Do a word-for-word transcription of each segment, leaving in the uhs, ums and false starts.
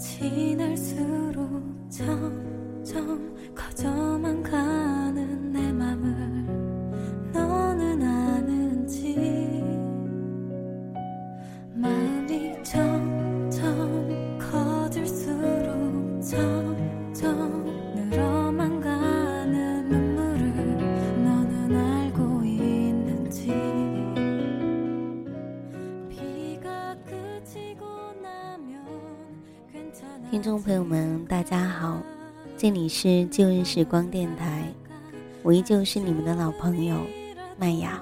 지날수록 점점 커져만 가는 내 맘을 너는 아는지 마음이 점점 커질수록 점점 늘어만 가는 눈물을 너는 알고 있는지 비가 그치고 나면 괜찮아 听众朋友们， 大家好， 这里是旧日时光电台，我依旧是你们的老朋友麦雅，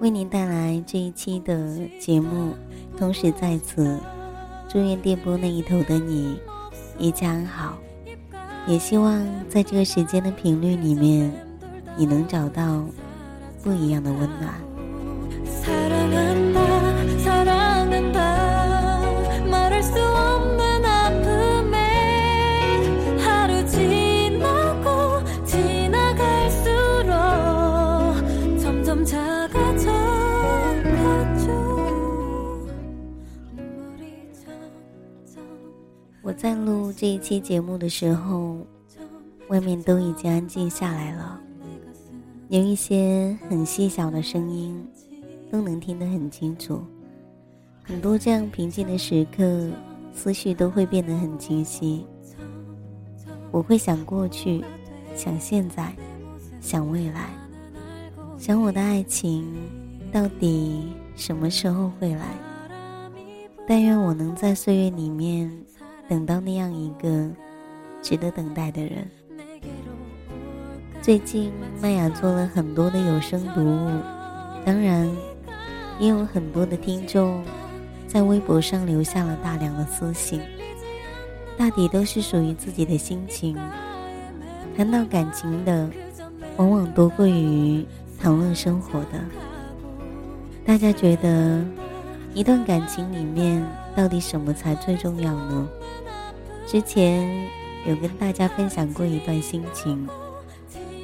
为您带来这一期的节目。同时在此祝愿电波那一头的你一切安好，也希望在这个时间的频率里面你能找到不一样的温暖。我在录这一期节目的时候，外面都已经安静下来了，有一些很细小的声音都能听得很清楚。很多这样平静的时刻，思绪都会变得很清晰。我会想过去，想现在，想未来，想我的爱情到底什么时候会来。但愿我能在岁月里面等到那样一个值得等待的人。最近麦雅做了很多的有声读物，当然也有很多的听众在微博上留下了大量的私信，大抵都是属于自己的心情。谈到感情的往往多过于谈论生活的。大家觉得一段感情里面到底什么才最重要呢？之前有跟大家分享过一段心情，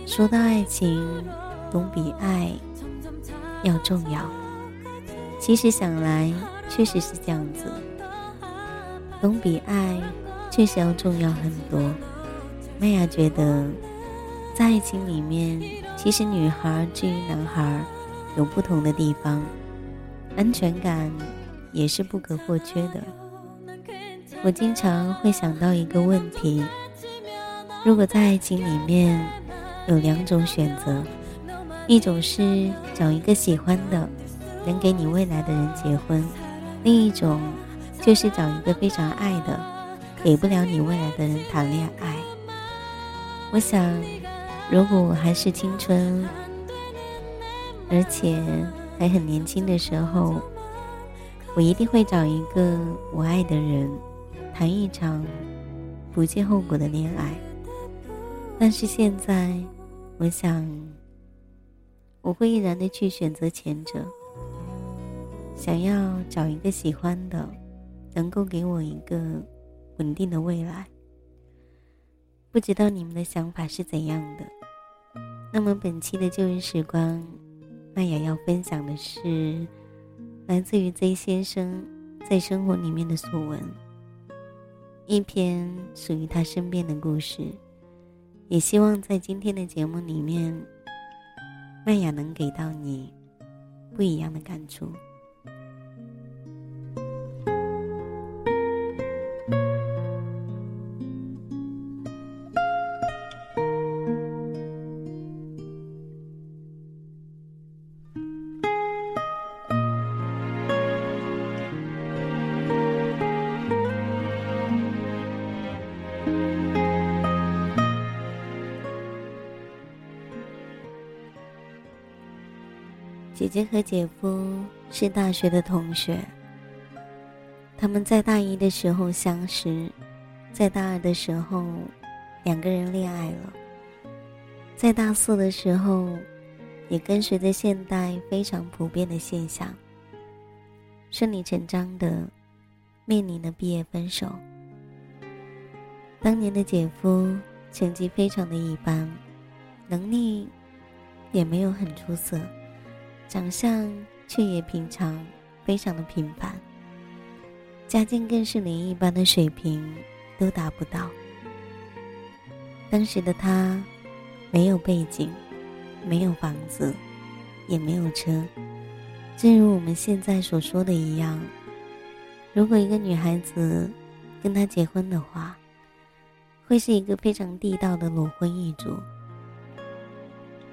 说到爱情总比爱要重要。其实想来确实是这样子，总比爱确实要重要很多。麦雅觉得在爱情里面，其实女孩至于男孩有不同的地方，安全感也是不可或缺的。我经常会想到一个问题，如果在爱情里面有两种选择，一种是找一个喜欢的能给你未来的人结婚，另一种就是找一个非常爱的给不了你未来的人谈恋爱。我想如果我还是青春而且还很年轻的时候，我一定会找一个我爱的人谈一场不计后果的恋爱。但是现在我想我会毅然地去选择前者，想要找一个喜欢的能够给我一个稳定的未来。不知道你们的想法是怎样的。那么本期的旧日时光，麦雅要分享的是来自于 Z 先生在生活里面的所闻，一篇属于他身边的故事。也希望在今天的节目里面，麦雅能给到你不一样的感触。姐姐和姐夫是大学的同学，他们在大一的时候相识，在大二的时候两个人恋爱了，在大四的时候也跟随着现代非常普遍的现象，顺理成章的面临了毕业分手。当年的姐夫成绩非常的一般，能力也没有很出色，长相却也平常，非常的平凡。家境更是连一般的水平都达不到。当时的他没有背景，没有房子，也没有车，正如我们现在所说的一样，如果一个女孩子跟他结婚的话，会是一个非常地道的裸婚一族。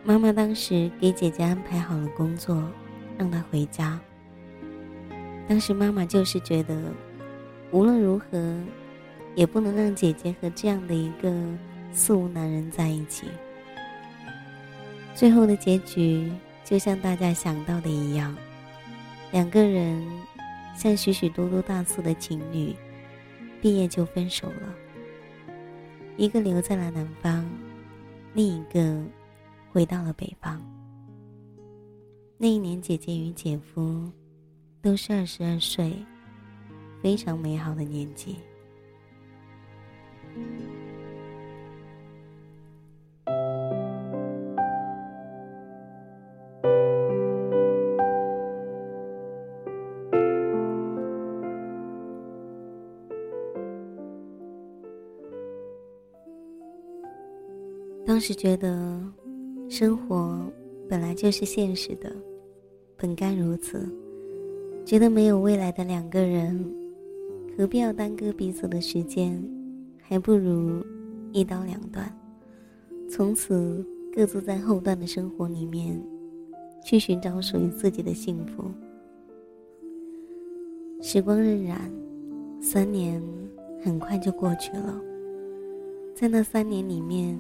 妈妈当时给姐姐安排好了工作，让她回家。当时妈妈就是觉得无论如何也不能让姐姐和这样的一个四无男人在一起。最后的结局就像大家想到的一样，两个人像许许多多大四的情侣毕业就分手了，一个留在了南方，另一个回到了北方。那一年姐姐与姐夫都是二十二岁，非常美好的年纪。当时觉得生活本来就是现实的，本该如此，觉得没有未来的两个人何必要耽搁彼此的时间，还不如一刀两断，从此各自在后段的生活里面去寻找属于自己的幸福。时光荏苒，三年很快就过去了。在那三年里面，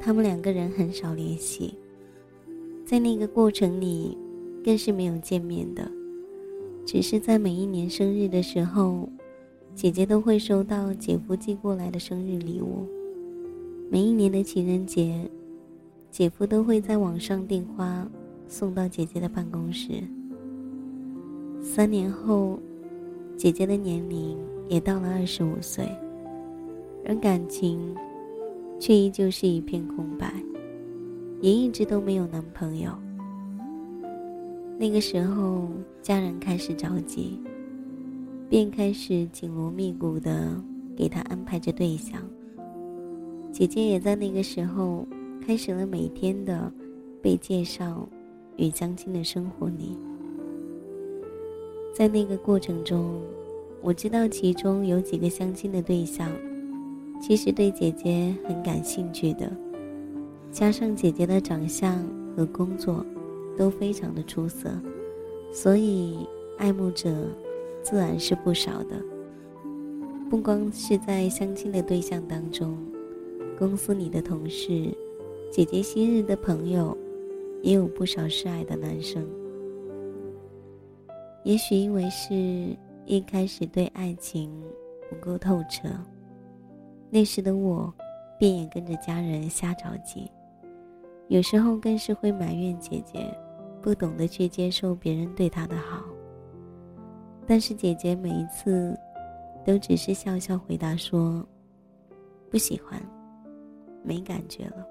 他们两个人很少联系，在那个过程里更是没有见面的，只是在每一年生日的时候，姐姐都会收到姐夫寄过来的生日礼物。每一年的情人节，姐夫都会在网上订花送到姐姐的办公室。三年后，姐姐的年龄也到了二十五岁，而感情却依旧是一片空白，也一直都没有男朋友。那个时候家人开始着急，便开始紧锣密鼓的给她安排着对象。姐姐也在那个时候开始了每天的被介绍与相亲的生活里。在那个过程中，我知道其中有几个相亲的对象其实对姐姐很感兴趣的，加上姐姐的长相和工作都非常的出色，所以爱慕者自然是不少的。不光是在相亲的对象当中，公司里的同事，姐姐昔日的朋友，也有不少示爱的男生。也许因为是一开始对爱情不够透彻，那时的我便也跟着家人瞎着急，有时候更是会埋怨姐姐不懂得去接受别人对她的好。但是姐姐每一次都只是笑笑回答说不喜欢，没感觉了。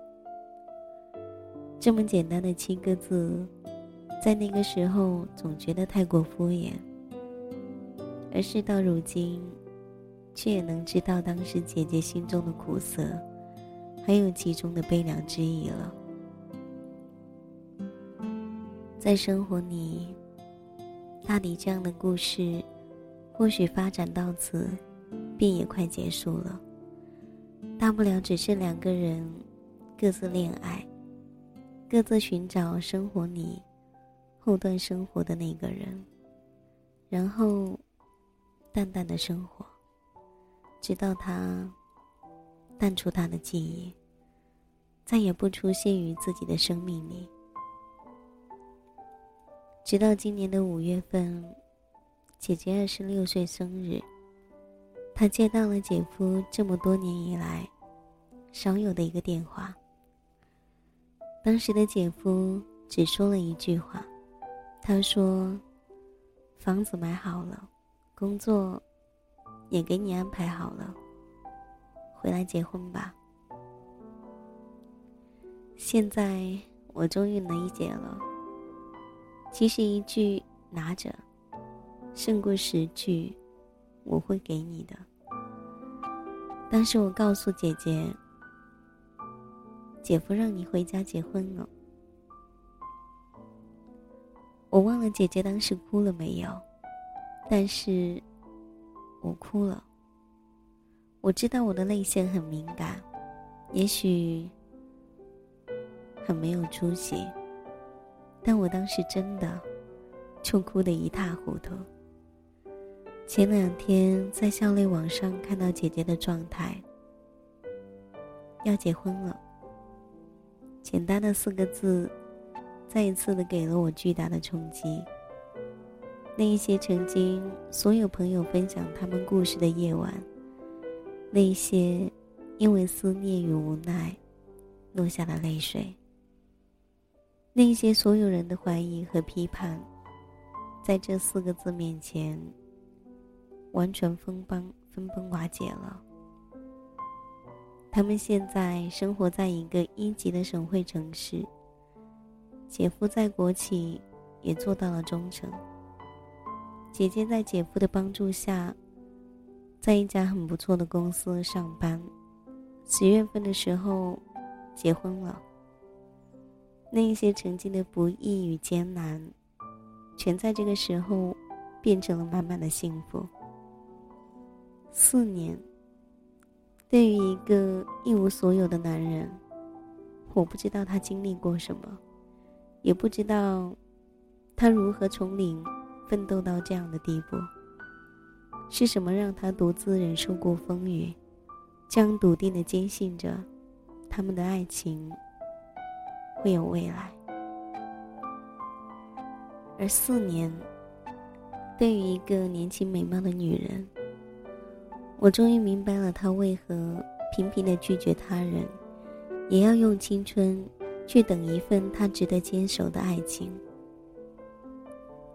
这么简单的七个字，在那个时候总觉得太过敷衍，而事到如今却也能知道当时姐姐心中的苦涩，还有其中的悲凉之意了。在生活里，大抵这样的故事或许发展到此便也快结束了，大不了只是两个人各自恋爱，各自寻找生活里后段生活的那个人，然后淡淡的生活，直到他淡出他的记忆，再也不出现于自己的生命里。直到今年的五月份，姐姐二十六岁生日，她接到了姐夫这么多年以来少有的一个电话。当时的姐夫只说了一句话，他说：“房子买好了，工作也给你安排好了，回来结婚吧。”现在我终于理解了，其实一句拿着胜过十句我会给你的。当时我告诉姐姐，姐夫让你回家结婚了。我忘了姐姐当时哭了没有，但是我哭了。我知道我的泪腺很敏感，也许很没有出息，但我当时真的就哭得一塌糊涂。前两天在校内网上看到姐姐的状态，要结婚了，简单的四个字再一次的给了我巨大的冲击。那一些曾经所有朋友分享他们故事的夜晚，那一些因为思念与无奈落下了泪水，那一些所有人的怀疑和批判，在这四个字面前完全分崩分崩瓦解了。他们现在生活在一个一级的省会城市，姐夫在国企也做到了中层，姐姐在姐夫的帮助下在一家很不错的公司上班，十月份的时候结婚了。那一些曾经的不易与艰难，全在这个时候变成了满满的幸福。四年，对于一个一无所有的男人，我不知道他经历过什么，也不知道他如何从零奋斗到这样的地步。是什么让他独自忍受过风雨，这样笃定地坚信着他们的爱情会有未来？而四年，对于一个年轻美貌的女人，我终于明白了她为何频频地拒绝他人，也要用青春去等一份她值得坚守的爱情。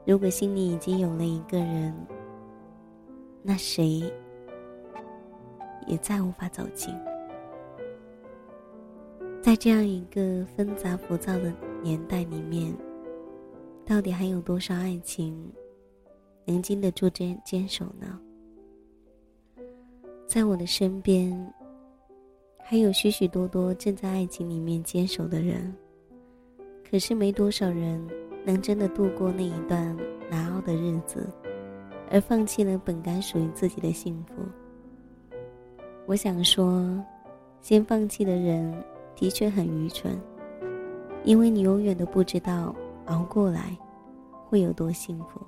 如果心里已经有了一个人，那谁也再无法走近。在这样一个纷杂浮躁的年代里面，到底还有多少爱情能经得住坚坚守呢？在我的身边，还有许许多多正在爱情里面坚守的人，可是没多少人能真的度过那一段难熬的日子，而放弃了本该属于自己的幸福。我想说，先放弃的人的确很愚蠢，因为你永远都不知道熬过来会有多幸福，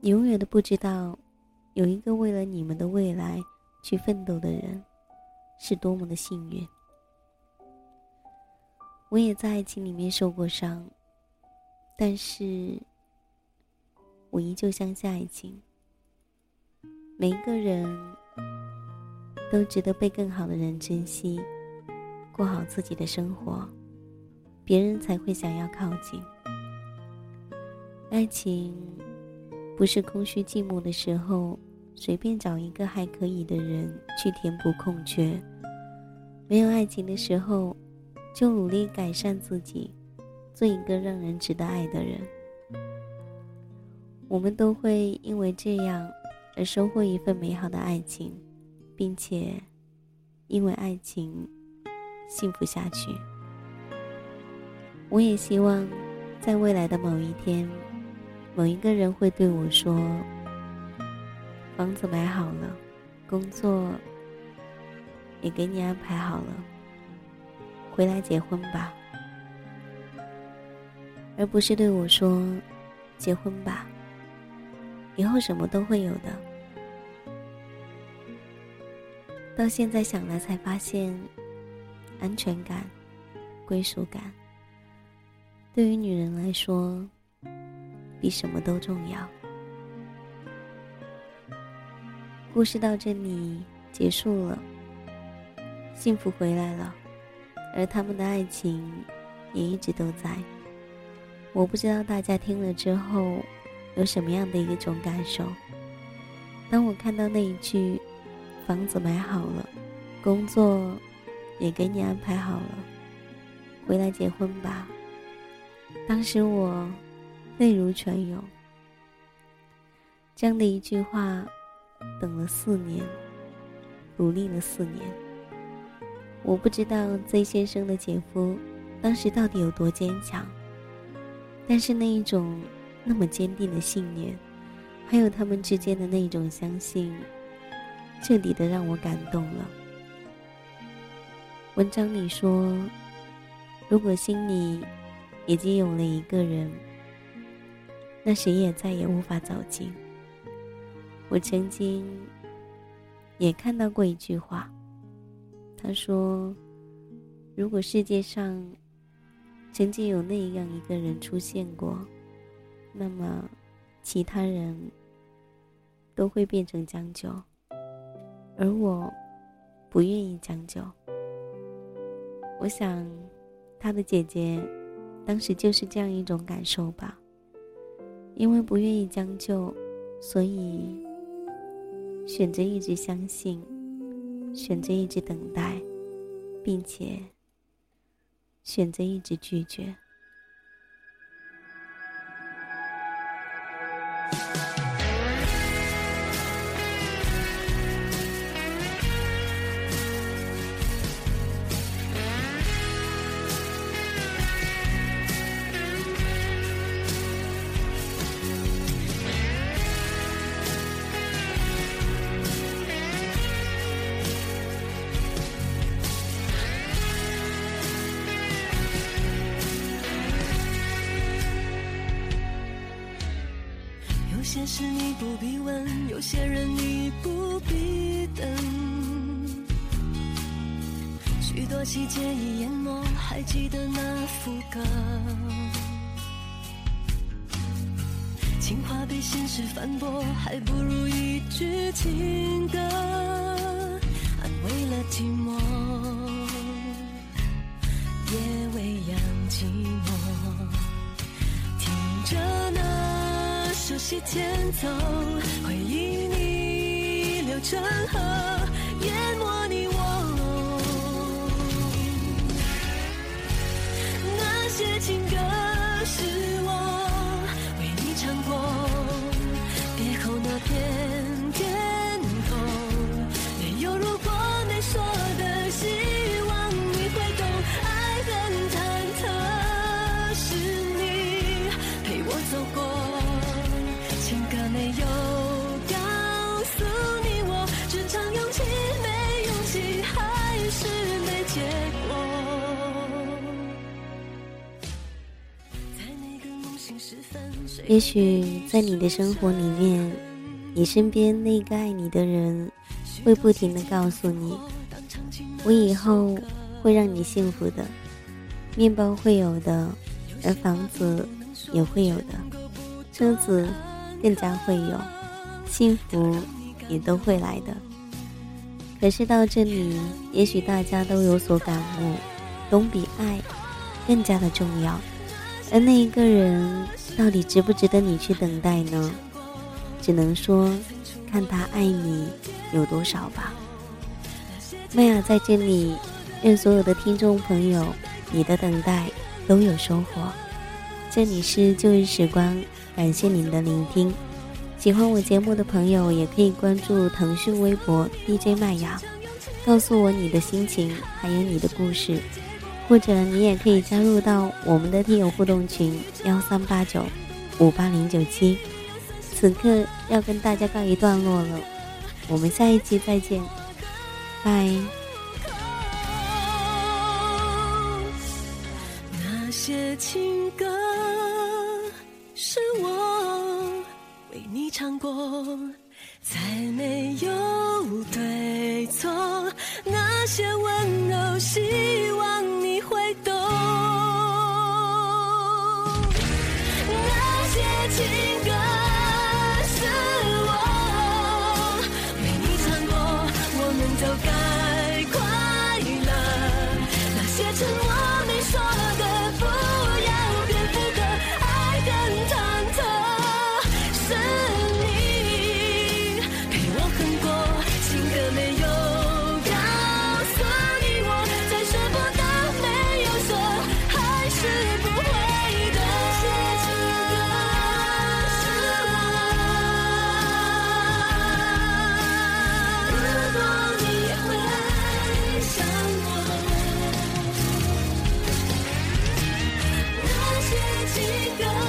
你永远都不知道有一个为了你们的未来去奋斗的人是多么的幸运。我也在爱情里面受过伤，但是我依旧相信爱情，每一个人都值得被更好的人珍惜，过好自己的生活，别人才会想要靠近。爱情不是空虚寂寞的时候随便找一个还可以的人去填补空缺，没有爱情的时候就努力改善自己，做一个让人值得爱的人。我们都会因为这样而收获一份美好的爱情，并且因为爱情幸福下去。我也希望在未来的某一天，某一个人会对我说，房子买好了，工作也给你安排好了，回来结婚吧，而不是对我说，结婚吧，以后什么都会有的。到现在想来才发现，安全感、归属感对于女人来说比什么都重要。故事到这里结束了，幸福回来了，而他们的爱情也一直都在。我不知道大家听了之后有什么样的一种感受。当我看到那一句房子买好了，工作也给你安排好了，回来结婚吧，当时我泪如泉涌。这样的一句话等了四年，努力了四年。我不知道 Z 先生的姐夫当时到底有多坚强，但是那一种那么坚定的信念，还有他们之间的那一种相信，彻底的让我感动了。文章里说，如果心里已经有了一个人，那谁也再也无法走近。我曾经也看到过一句话，他说，如果世界上曾经有那样一个人出现过，那么其他人都会变成将就，而我不愿意将就。我想他的姐姐当时就是这样一种感受吧，因为不愿意将就，所以选择一直相信，选择一直等待，并且选择一直拒绝。有些事你不必问，有些人你不必等，许多细节已淹没，还记得那副歌，情话被现实反驳，还不如一句情歌安慰了寂寞，也喂养寂寞。听着那熟悉前奏，回忆逆流成河，淹没你我。那些情歌是我为你唱过，别后那片天空没有如果没说的，希望你会懂。爱很忐忑，是你陪我走过，没有告诉你我只唱勇气，没勇气还是没结果。也许在你的生活里面，你身边那个爱你的人会不停地告诉你，我以后会让你幸福的，面包会有的，而房子也会有的，车子更加会有，幸福也都会来的。可是到这里，也许大家都有所感悟，懂比爱更加的重要。而那一个人到底值不值得你去等待呢？只能说看他爱你有多少吧。麦雅在这里愿所有的听众朋友，你的等待都有收获。这里是旧日时光，感谢您的聆听。喜欢我节目的朋友也可以关注腾讯微博 D J 麦雅，告诉我你的心情还有你的故事，或者你也可以加入到我们的听友互动群一三八九五八零九七。此刻要跟大家告一段落了，我们下一期再见，拜。那些情歌是我为你唱过，才没有对错。那些温柔，希望你会懂。那些情歌是我为你唱过，我们都该快乐。那些承诺没说的，不要变复刻，爱跟忐忑，是你陪我哼过，情歌没有告诉你我在什么。几个。